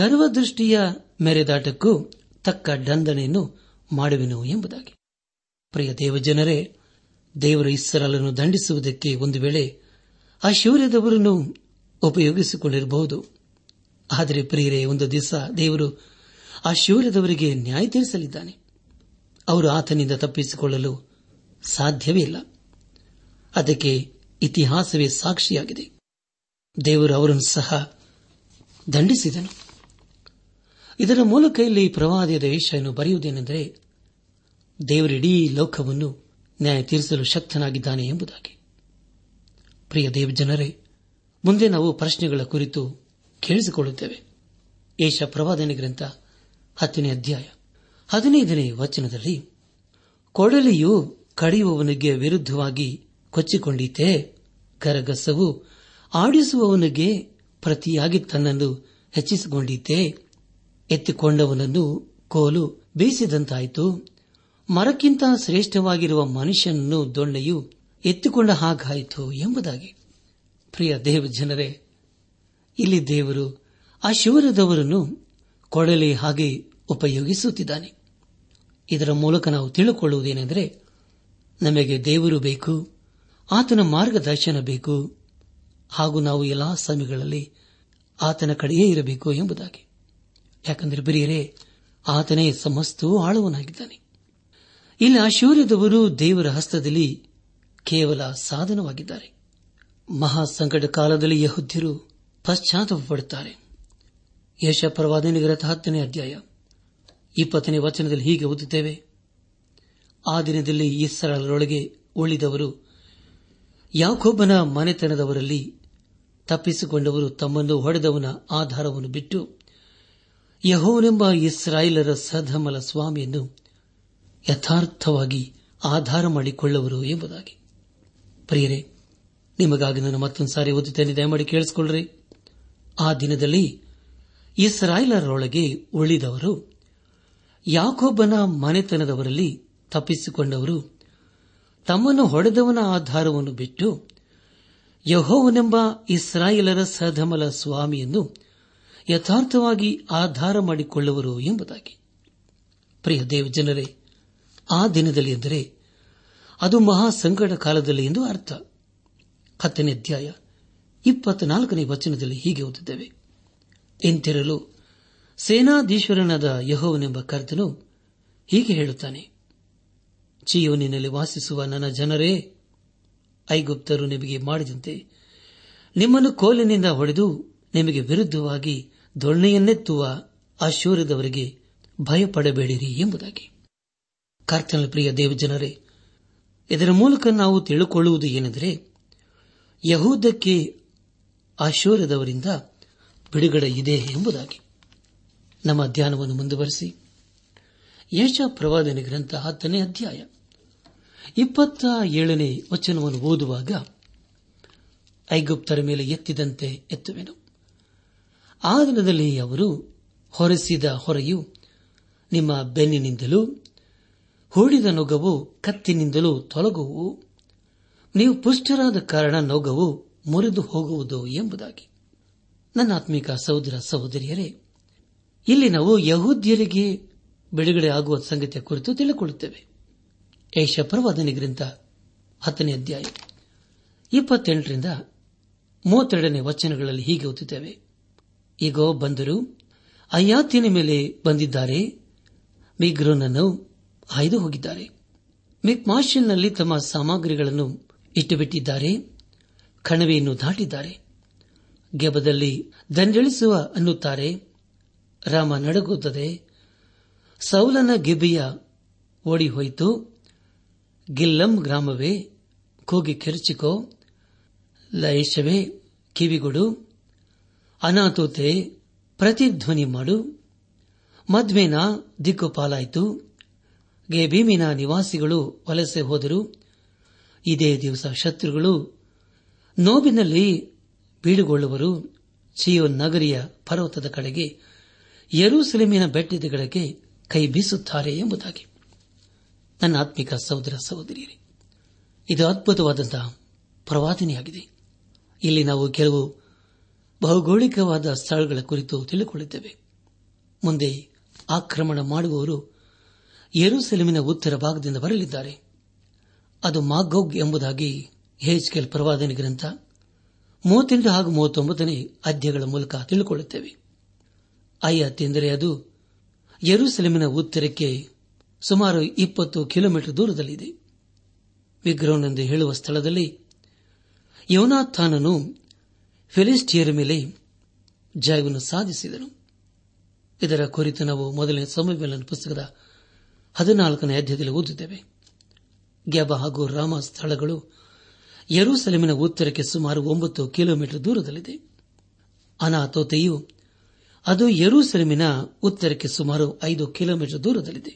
ಗರ್ವದೃಷ್ಟಿಯ ಮೆರೆದಾಟಕ್ಕೂ ತಕ್ಕ ದಂಡನೆಯನ್ನು ಮಾಡುವೆನು ಎಂಬುದಾಗಿ. ಪ್ರಿಯ ದೇವಜನರೇ, ದೇವರ ಇಸ್ರಾಯೇಲನ್ನು ದಂಡಿಸುವುದಕ್ಕೆ ಒಂದು ವೇಳೆ ಅಶ್ಶೂರ್ಯದವರನ್ನು ಉಪಯೋಗಿಸಿಕೊಂಡಿರಬಹುದು. ಆದರೆ ಪ್ರಿಯರೇ, ಒಂದು ದಿವಸ ದೇವರು ಅಶ್ಶೂರ್ಯದವರಿಗೆ ನ್ಯಾಯ ತೀರಿಸಲಿದ್ದಾನೆ. ಅವರು ಆತನಿಂದ ತಪ್ಪಿಸಿಕೊಳ್ಳಲು ಸಾಧ್ಯವೇ ಇಲ್ಲ. ಅದಕ್ಕೆ ಇತಿಹಾಸವೇ ಸಾಕ್ಷಿಯಾಗಿದೆ. ದೇವರು ಅವರನ್ನು ಸಹ ದಂಡಿಸಿದನು. ಇದರ ಮೂಲಕ ಇಲ್ಲಿ ಪ್ರವಾದಿಯಾದ ಯೆಶಾಯನು ಬರೆಯುವುದೇನೆಂದರೆ, ದೇವರಿಡೀ ಲೋಕವನ್ನು ನ್ಯಾಯ ತೀರಿಸಲು ಶಕ್ತನಾಗಿದ್ದಾನೆ ಎಂಬುದಾಗಿ. ಪ್ರಿಯ ದೇವಜನರೇ, ಮುಂದೆ ನಾವು ಪ್ರಶ್ನೆಗಳ ಕುರಿತು ಕೇಳಿಸಿಕೊಳ್ಳುತ್ತೇವೆ. ಯೆಶಾಯ ಪ್ರವಾದನೆ ಗ್ರಂಥ 10ನೇ ಅಧ್ಯಾಯ 15ನೇ ವಚನದಲ್ಲಿ, ಕೊಡಲಿಯು ಕಡಿಯುವವನಿಗೆ ವಿರುದ್ಧವಾಗಿ ಕೊಚ್ಚಿಕೊಂಡಿತೇ, ಕರಗಸವು ಆಡಿಸುವವನಿಗೆ ಪ್ರತಿಯಾಗಿ ತನ್ನನ್ನು ಹೆಚ್ಚಿಸಿಕೊಂಡಿತೇ, ಎತ್ತಿಕೊಂಡವನನ್ನು ಕೋಲು ಬೇಯಿಸಿದಂತಾಯಿತು, ಮರಕ್ಕಿಂತ ಶ್ರೇಷ್ಠವಾಗಿರುವ ಮನುಷ್ಯನನ್ನು ದೊಣ್ಣೆಯು ಎತ್ತಿಕೊಂಡ ಹಾಗಾಯಿತು ಎಂಬುದಾಗಿ. ಪ್ರಿಯ ದೇವಜನರೇ, ಇಲ್ಲಿ ದೇವರು ಆ ಶಿವರದವರನ್ನು ಕೊಡಲಿ ಹಾಗೆ ಉಪಯೋಗಿಸುತ್ತಿದ್ದಾನೆ. ಇದರ ಮೂಲಕ ನಾವು ತಿಳಿದುಕೊಳ್ಳುವುದೇನೆಂದರೆ, ನಮಗೆ ದೇವರು ಬೇಕು, ಆತನ ಮಾರ್ಗದರ್ಶನ ಬೇಕು, ಹಾಗೂ ನಾವು ಎಲ್ಲಾ ಸಮಯಗಳಲ್ಲಿ ಆತನ ಕಡೆಯೇ ಇರಬೇಕು ಎಂಬುದಾಗಿ. ಯಾಕೆಂದರೆ ಪ್ರಿಯರೇ, ಆತನೇ ಸಮಸ್ತವೂ ಆಳುವನಾಗಿದ್ದಾನೆ. ಇಲ್ಲಿ ಅಶ್ಶೂರ್ಯದವರು ದೇವರ ಹಸ್ತದಲ್ಲಿ ಕೇವಲ ಸಾಧನವಾಗಿದ್ದಾರೆ. ಮಹಾ ಸಂಕಟ ಕಾಲದಲ್ಲಿ ಯಹೂದ್ಯರು ಪಶ್ಚಾತ್ತಾಪ ಪಡುತ್ತಾರೆ. ಯೆಶಾಯ ಪ್ರವಾದನೆ ಗ್ರಂಥ 10ನೇ ಅಧ್ಯಾಯ 20ನೇ ವಚನದಲ್ಲಿ ಹೀಗೆ ಓದುತ್ತೇವೆ: ಆ ದಿನದಲ್ಲಿ ಇಸ್ರಾಯೇಲರೊಳಗೆ ಉಳಿದವರು ಯಾಕೋಬನ ಮನೆತನದವರಲ್ಲಿ ತಪ್ಪಿಸಿಕೊಂಡವರು ತಮ್ಮನ್ನು ಹೊಡೆದವನ ಆಧಾರವನ್ನು ಬಿಟ್ಟು ಯೆಹೋವನೆಂಬ ಇಸ್ರಾಯೇಲರ ಸಧಮಲ ಸ್ವಾಮಿಯನ್ನು ಯಥಾರ್ಥವಾಗಿ ಆಧಾರ ಮಾಡಿಕೊಳ್ಳುವರು ಎಂಬುದಾಗಿ. ಪ್ರಿಯರೇ, ನಿಮಗಾಗಿ ನಾನು ಮತ್ತೊಂದು ಸಾರಿ ಓದುತ್ತೇನೆ, ದಯಮಾಡಿ ಕೇಳಿಸಿಕೊಳ್ಳ್ರಿ. ಆ ದಿನದಲ್ಲಿ ಇಸ್ರಾಯೇಲರೊಳಗೆ ಉಳಿದವರು ಯಾಕೋಬನ ಮನೆತನದವರಲ್ಲಿ ತಪ್ಪಿಸಿಕೊಂಡವರು ತಮ್ಮನ್ನು ಹೊಡೆದವನ ಆಧಾರವನ್ನು ಬಿಟ್ಟು ಯೆಹೋವನೆಂಬ ಇಸ್ರಾಯೇಲರ ಸಧಮಲ ಸ್ವಾಮಿಯನ್ನು ಯಥಾರ್ಥವಾಗಿ ಆಧಾರ ಮಾಡಿಕೊಳ್ಳುವರು ಎಂಬುದಾಗಿ. ಪ್ರಿಯ ದೇವಜನರೇ, ಆ ದಿನದಲ್ಲಿ ಎಂದರೆ ಅದು ಮಹಾ ಸಂಕಟ ಕಾಲದಲ್ಲಿ ಎಂದು ಅರ್ಥ. 10ನೇ ಅಧ್ಯಾಯ 24ನೇ ವಚನದಲ್ಲಿ ಹೀಗೆ ಓದುತ್ತೇವೆ: ಎಂತಿರಲು ಸೇನಾಧೀಶ್ವರನಾದ ಯೆಹೋವನೆಂಬ ಕರ್ತನು ಹೀಗೆ ಹೇಳುತ್ತಾನೆ, ಚೀಯೋನಿನಲ್ಲಿ ವಾಸಿಸುವ ನನ್ನ ಜನರೇ, ಐಗುಪ್ತರು ನಿಮಗೆ ಮಾಡಿದಂತೆ ನಿಮ್ಮನ್ನು ಕೋಲಿನಿಂದ ಹೊಡೆದು ನಿಮಗೆ ವಿರುದ್ಧವಾಗಿ ದೊಣ್ಣೆಯನ್ನೆತ್ತುವ ಅಶ್ಶೂರದವರಿಗೆ ಭಯಪಡಬೇಡಿರಿ ಎಂಬುದಾಗಿ. ಕರ್ತನ ಪ್ರಿಯ ದೇವಜನರೇ, ಇದರ ಮೂಲಕ ನಾವು ತಿಳಿದುಕೊಳ್ಳುವುದು ಏನೆಂದರೆ, ಯಹೂದಕ್ಕೆ ಅಶ್ಶೂರದವರಿಂದ ಬಿಡುಗಡೆ ಇದೆ ಎಂಬುದಾಗಿ. ನಮ್ಮ ಧ್ಯಾನವನ್ನು ಮುಂದುವರೆಸಿ ಯೆಶಾಯ ಪ್ರವಾದನೆ ಗ್ರಂಥ 10ನೇ ಅಧ್ಯಾಯ 27ನೇ ವಚನವನ್ನು ಓದುವಾಗ, ಐಗುಪ್ತರ ಮೇಲೆ ಎತ್ತಿದಂತೆ ಎತ್ತುವೆನು, ಆ ದಿನದಲ್ಲಿ ಅವರು ಹೊರಸಿದ ಹೊರೆಯು ನಿಮ್ಮ ಬೆನ್ನಿನಿಂದಲೂ ಹೂಡಿದ ನೊಗವು ಕತ್ತಿನಿಂದಲೂ ತೊಲಗುವು, ನೀವು ಪುಷ್ಟರಾದ ಕಾರಣ ನೊಗವು ಮುರಿದು ಹೋಗುವುದು ಎಂಬುದಾಗಿ. ನನ್ನ ಆತ್ಮಿಕ ಸಹೋದರ ಸಹೋದರಿಯರೇ, ಇಲ್ಲಿ ನಾವು ಯಹೂದ್ಯರಿಗೆ ಬಿಡುಗಡೆ ಆಗುವ ಸಂಗತಿಯ ಕುರಿತು ತಿಳಿದುಕೊಳ್ಳುತ್ತೇವೆ. ಯೆಶಾಯ ಪ್ರವಾದನೆ ಗ್ರಂಥ 10ನೇ ಅಧ್ಯಾಯ 28ರಿಂದ 32ನೇ ವಚನಗಳಲ್ಲಿ ಹೀಗೆ ಓದುತ್ತೇವೆ. ಈಗೋ ಬಂದರು ಅಯ್ಯಾತಿನ ಮೇಲೆ ಬಂದಿದ್ದಾರೆ, ಮಿಗ್ರೋನನ್ನು ಹಾಯ್ದು ಹೋಗಿದ್ದಾರೆ, ಮಿಕ್ ಮಾಶಿಲ್ನಲ್ಲಿ ತಮ್ಮ ಸಾಮಗ್ರಿಗಳನ್ನು ಇಟ್ಟುಬಿಟ್ಟಿದ್ದಾರೆ, ಕಣಿವೆಯನ್ನು ದಾಟಿದ್ದಾರೆ, ಗೆಬದಲ್ಲಿ ದಂಡೆಳಿಸುವ ಅನ್ನುತ್ತಾರೆ, ರಾಮ ನಡುಗುತ್ತದೆ, ಸೌಲನ ಗಿಬೆಯ ಓಡಿ ಹೋಯಿತು, ಗಿಲ್ಲಂ ಗ್ರಾಮವೇ ಕೂಗಿ ಕೆರಚಿಕೋ, ಲಯೇಶವೇ ಕಿವಿಗೊಡು, ಅನಾಥೋತೆ ಪ್ರತಿಧ್ವನಿ ಮಾಡು, ಮದ್ಮೇನ ದಿಕ್ಕು ಪಾಲಾಯಿತು, ಗೇಬೀಮಿನ ನಿವಾಸಿಗಳು ವಲಸೆ ಹೋದರು, ಇದೇ ದಿವಸ ಶತ್ರುಗಳು ನೋಬಿನಲ್ಲಿ ಬೀಡುಗೊಳ್ಳುವರು, ಸಿಯೋನ್ ನಗರಿಯ ಪರ್ವತದ ಕಡೆಗೆ ಯೆರೂಸಲೇಮಿನ ಬೆಟ್ಟದ ಕಡೆಗೆ ಕೈ ಬೀಸುತ್ತಾರೆ ಎಂಬುದಾಗಿ. ನನ್ನ ಆತ್ಮಿಕ ಸಹೋದರ ಸಹೋದರಿಯರೇ, ಇದು ಅದ್ಭುತವಾದಂತಹ ಪ್ರವಾದನೆಯಾಗಿದೆ. ಇಲ್ಲಿ ನಾವು ಕೆಲವು ಭೌಗೋಳಿಕವಾದ ಸ್ಥಳಗಳ ಕುರಿತು ತಿಳಿದುಕೊಳ್ಳುತ್ತೇವೆ. ಮುಂದೆ ಆಕ್ರಮಣ ಮಾಡುವವರು ಯೆರೂಸಲೇಮಿನ ಉತ್ತರ ಭಾಗದಿಂದ ಬರಲಿದ್ದಾರೆ. ಅದು ಮಾಗೋಗ್ ಎಂಬುದಾಗಿ ಹೆಜ್ಕೇಲ್ ಪ್ರವಾದನೆ ಗ್ರಂಥ 38 ಹಾಗೂ 39ನೇ ಅಧ್ಯಾಯಗಳ ಮೂಲಕ ತಿಳಿದುಕೊಳ್ಳುತ್ತೇವೆ. ಅಯ್ಯಾತ್ ಎಂದರೆ ಅದು ಯೆರೂಸಲೇಮಿನ ಉತ್ತರಕ್ಕೆ ಸುಮಾರು 20 ಕಿಲೋಮೀಟರ್ ದೂರದಲ್ಲಿದೆ. ವಿಗ್ರೌನ್ ಎಂದು ಹೇಳುವ ಸ್ಥಳದಲ್ಲಿ ಯೋನಾಥಾನನು ಫಿಲಿಸ್ಟಿಯರ ಮೇಲೆ ಜಯವನ್ನು ಸಾಧಿಸಿದನು. ಇದರ ಕುರಿತು ನಾವು ಮೊದಲನೇ ಸಮುವೇಲನ ಪುಸ್ತಕದ 14ನೇ ಅಧ್ಯಾಯದಲ್ಲಿ ಓದುತ್ತೇವೆ. ಗ್ಯಾಬ ಹಾಗೂ ರಾಮ ಸ್ಥಳಗಳು ಯೆರೂಸಲೇಮಿನ ಉತ್ತರಕ್ಕೆ ಸುಮಾರು 9 ಕಿಲೋಮೀಟರ್ ದೂರದಲ್ಲಿದೆ. ಅನಾತೋತೆಯು ಅದು ಯೆರೂಸಲೇಮಿನ ಉತ್ತರಕ್ಕೆ ಸುಮಾರು 5 ಕಿಲೋಮೀಟರ್ ದೂರದಲ್ಲಿದೆ.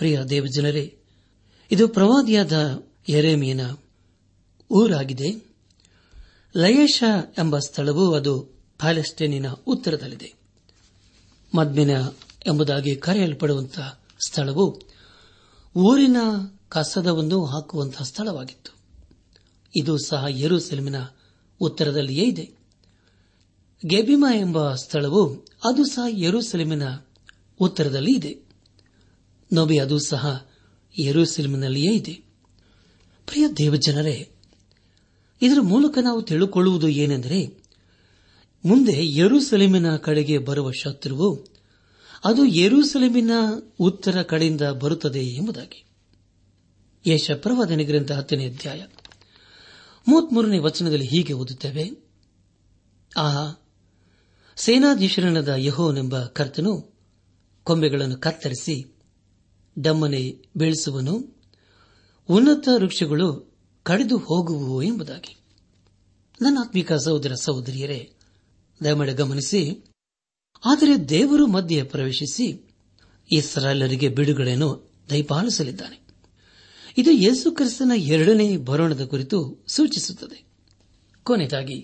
ಪ್ರಿಯ ದೇವಜನರೇ, ಇದು ಪ್ರವಾದಿಯಾದ ಯೆರೆಮೀಯನ ಊರಾಗಿದೆ. ಲಯೇಶ ಎಂಬ ಸ್ಥಳವು ಅದು ಪ್ಯಾಲೆಸ್ಟೈನಿನ ಉತ್ತರದಲ್ಲಿದೆ. ಮದ್ಮೆನ ಎಂಬುದಾಗಿ ಕರೆಯಲ್ಪಡುವಂತಹ ಸ್ಥಳವು ಊರಿನ ಕಸದವನ್ನು ಹಾಕುವಂತಹ ಸ್ಥಳವಾಗಿತ್ತು. ಇದು ಸಹ ಯೆರೂಸಲೇಮಿನ ಉತ್ತರದಲ್ಲಿಯೇ ಇದೆ. ಗೆಬಿಮ ಎಂಬ ಸ್ಥಳವು ಅದು ಸಹ ಯೆರೂಸಲೇಮಿನ ಉತ್ತರದಲ್ಲಿ ಇದೆ. ನೋಬಿ ಅದು ಸಹ ಯೆರೂಸಲೇಮಿನಲ್ಲಿಯೇ ಇದೆ. ಪ್ರಿಯ ದೇವಜನರೇ, ಇದರ ಮೂಲಕ ನಾವು ತಿಳಿದುಕೊಳ್ಳುವುದು ಏನೆಂದರೆ, ಮುಂದೆ ಯೆರೂಸಲೇಮಿನ ಕಡೆಗೆ ಬರುವ ಶತ್ರುವು ಅದು ಯೆರೂಸಲೇಮಿನ ಉತ್ತರ ಕಡೆಯಿಂದ ಬರುತ್ತದೆ ಎಂಬುದಾಗಿ. ಯೆಶಾಯ ಪ್ರವಾದನೆ ಗ್ರಂಥ 10ನೇ ಅಧ್ಯಾಯ 33ನೇ ವಚನದಲ್ಲಿ ಹೀಗೆ ಓದುತ್ತೇವೆ. ಆಹಾ, ಸೇನಾಧೀಶನಾದ ಯೆಹೋವನೆಂಬ ಕರ್ತನು ಕೊಂಬೆಗಳನ್ನು ಕತ್ತರಿಸಿ ಡಮ್ಮನೆ ಬೀಳಿಸುವನು, ಉನ್ನತ ವೃಕ್ಷಗಳು ಕಡಿದು ಹೋಗುವು ಎಂಬುದಾಗಿ. ನನ್ನ ಆತ್ಮಿಕ ಸಹೋದರ ಸಹೋದರಿಯರೇ, ದಯಮಾಡಿ ಗಮನಿಸಿ, ಆದರೆ ದೇವರು ಮಧ್ಯೆ ಪ್ರವೇಶಿಸಿ ಇಸ್ರಾಯೇಲರಿಗೆ ಬಿಡುಗಡೆಯನ್ನು ದಯಪಾಲಿಸಲಿದ್ದಾನೆ. ಇದು ಯೇಸು ಕ್ರಿಸ್ತನ 2ನೇ ಬರೋಣದ ಕುರಿತು ಸೂಚಿಸುತ್ತದೆ. ಕೊನೆಯದಾಗಿ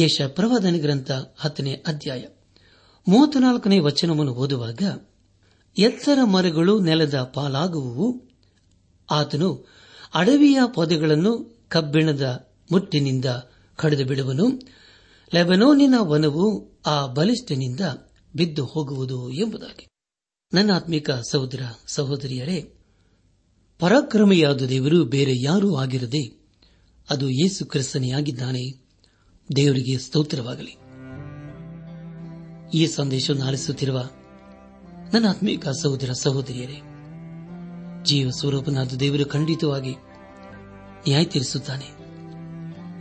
ಯೆಶಾಯ ಪ್ರವಾದನೆ ಗ್ರಂಥ 10ನೇ ಅಧ್ಯಾಯ 34ನೇ ವಚನವನ್ನು ಓದುವಾಗ, ಎತ್ತರ ಮರಗಳು ನೆಲದ ಪಾಲಾಗುವು, ಆತನು ಅಡವಿಯ ಪೊದೆಗಳನ್ನು ಕಬ್ಬಿಣದ ಮುಟ್ಟಿನಿಂದ ಕಡಿದು ಬಿಡುವನು, ಲೆಬನೋನಿನ ವನವು ಆ ಬಲಿಷ್ಠನಿಂದ ಬಿದ್ದು ಹೋಗುವುದು ಎಂಬುದಾಗಿ. ನನ್ನ ಆತ್ಮಿಕ ಸಹೋದರ ಸಹೋದರಿಯರೇ, ಪರಾಕ್ರಮಿಯಾದ ದೇವರು ಬೇರೆ ಯಾರೂ ಆಗಿರದೆ ಅದು ಯೇಸು ಕ್ರಿಸ್ತನೇ ಆಗಿದ್ದಾನೆ. ದೇವರಿಗೆ ಸ್ತೋತ್ರವಾಗಲಿ. ಈ ಸಂದೇಶವನ್ನು ಆಲಿಸುತ್ತಿರುವ ನನ್ನ ಆತ್ಮೀಕ ಸಹೋದರ ಸಹೋದರಿಯರೇ, ಜೀವ ಸ್ವರೂಪನಾದ ದೇವರು ಖಂಡಿತವಾಗಿ ನ್ಯಾಯ ತೀರಿಸುತ್ತಾನೆ.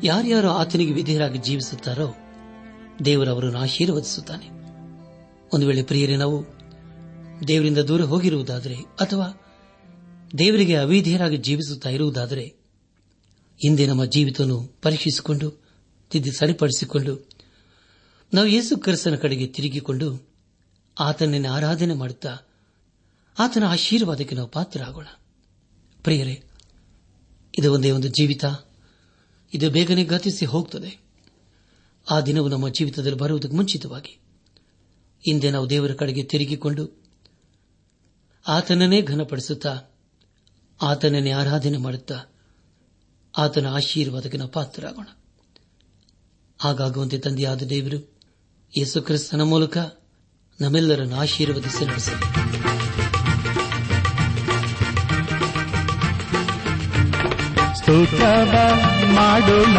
ಯಾರ್ಯಾರೋ ಆತನಿಗೆ ವಿಧೇಯರಾಗಿ ಜೀವಿಸುತ್ತಾರೋ ದೇವರವರನ್ನು ಆಶೀರ್ವದಿಸುತ್ತಾನೆ. ಒಂದು ವೇಳೆ ಪ್ರಿಯರೇ, ನಾವು ದೇವರಿಂದ ದೂರ ಹೋಗಿರುವುದಾದರೆ ಅಥವಾ ದೇವರಿಗೆ ಅವಿಧೇಯರಾಗಿ ಜೀವಿಸುತ್ತಾ ಇರುವುದಾದರೆ, ಹಿಂದೆ ನಮ್ಮ ಜೀವಿತವನ್ನು ಪರೀಕ್ಷಿಸಿಕೊಂಡು ತಿದ್ದಿ ಸರಿಪಡಿಸಿಕೊಂಡು ನಾವು ಯೇಸು ಕ್ರಿಸ್ತನ ಕಡೆಗೆ ತಿರುಗಿಕೊಂಡು ಆತನನ್ನು ಆರಾಧನೆ ಮಾಡುತ್ತಾ ಆತನ ಆಶೀರ್ವಾದಕ್ಕೆ ನಾವು ಪಾತ್ರರಾಗೋಣ. ಪ್ರಿಯರೇ, ಇದು ಒಂದೇ ಒಂದು ಜೀವಿತ, ಇದು ಬೇಗನೆ ಗತಿಸಿ ಹೋಗ್ತದೆ. ಆ ದಿನವು ನಮ್ಮ ಜೀವಿತದಲ್ಲಿ ಬರುವುದಕ್ಕೆ ಮುಂಚಿತವಾಗಿ ಹಿಂದೆ ನಾವು ದೇವರ ಕಡೆಗೆ ತಿರುಗಿಕೊಂಡು ಆತನನ್ನೇ ಘನಪಡಿಸುತ್ತಾ ಆತನನ್ನೇ ಆರಾಧನೆ ಮಾಡುತ್ತಾ ಆತನ ಆಶೀರ್ವಾದಕನ ಪಾತ್ರರಾಗೋಣ. ಹಾಗಾಗುವಂತೆ ತಂದೆಯಾದ ದೇವರು ಯೇಸು ಕ್ರಿಸ್ತನ ಮೂಲಕ ನಮ್ಮೆಲ್ಲರನ್ನು ಆಶೀರ್ವದಿಸಿ ನಡೆಸಲಿ. ಸ್ತೋತ್ರವ ಮಾಡೋಣ,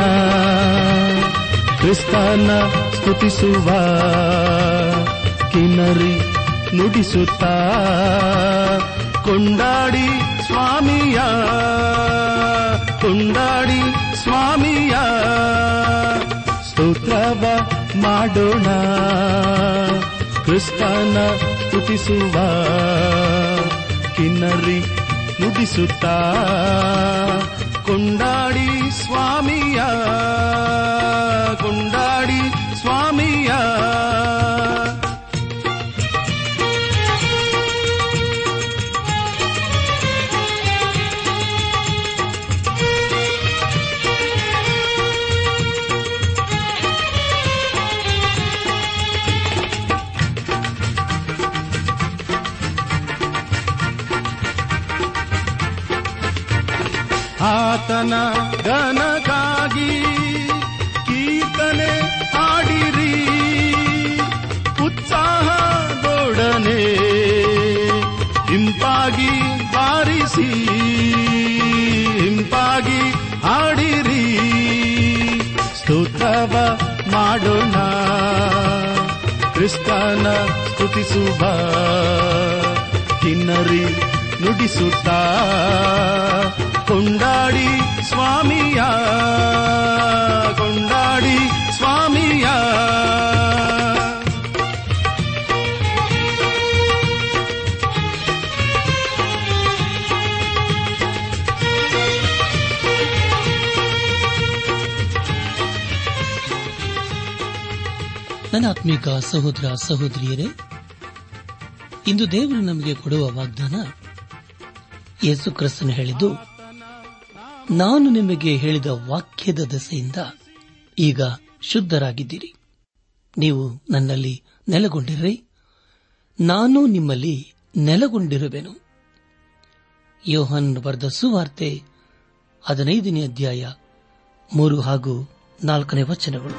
ಕ್ರಿಸ್ತನ ಸ್ತುತಿಸುವ ಕಿನ್ನರಿ ನುಡಿಸುತ್ತ ಕೊಂಡಾಡಿ ಸ್ವಾಮಿಯ, ಕೊಂಡಾಡಿ ಸ್ವಾಮಿಯ. ಸ್ತೋತ್ರವ ಮಾಡೋಣ, ಕ್ರಿಸ್ತನ ಸ್ತುತಿಸುವ ಕಿನ್ನರಿ ನುಡಿಸುತ್ತ ಕೊಂಡಾಡಿ ಸ್ವಾಮಿಯ, ಕೊಂಡಾಡಿ ಸ್ವಾಮಿಯ. ಆತನ ಘನಕ್ಕಾಗಿ ಕೀರ್ತನೆ ಹಾಡಿರಿ, ಉತ್ಸಾಹದೊಡನೆ ಇಂಪಾಗಿ ಬಾರಿಸಿ, ಇಂಪಾಗಿ ಹಾಡಿರಿ. ಸ್ತೋತ್ರವ ಮಾಡೋಣ, ಕ್ರಿಸ್ತನ ಸ್ತುತಿಸುವ ಕಿನ್ನರಿ ನುಡಿಸುತ್ತಾ ಕೊಂಡಾಡಿ ಸ್ವಾಮಿಯ, ಕೊಂಡಾಡಿ ಸ್ವಾಮಿಯ. ನನ್ನ ಆತ್ಮೀಕ ಸಹೋದರ ಸಹೋದರಿಯರೇ, ಇಂದು ದೇವರು ನಮಗೆ ಕೊಡುವ ವಾಗ್ದಾನ ಯೇಸು ಕ್ರಿಸ್ತನು ಹೇಳಿದ್ದು, ನಾನು ನಿಮಗೆ ಹೇಳಿದ ವಾಕ್ಯದ ದೆಸೆಯಿಂದ ಈಗ ಶುದ್ಧರಾಗಿದ್ದೀರಿ, ನೀವು ನನ್ನಲ್ಲಿ ನೆಲೆಗೊಂಡಿರಿ, ನಾನು ನಿಮ್ಮಲ್ಲಿ ನೆಲೆಗೊಂಡಿರುವೆನು. ಯೋಹಾನ್ ಬರೆದ ಸುವಾರ್ತೆ 15ನೇ ಅಧ್ಯಾಯ 3 ಹಾಗೂ 4ನೇ ವಚನಗಳು.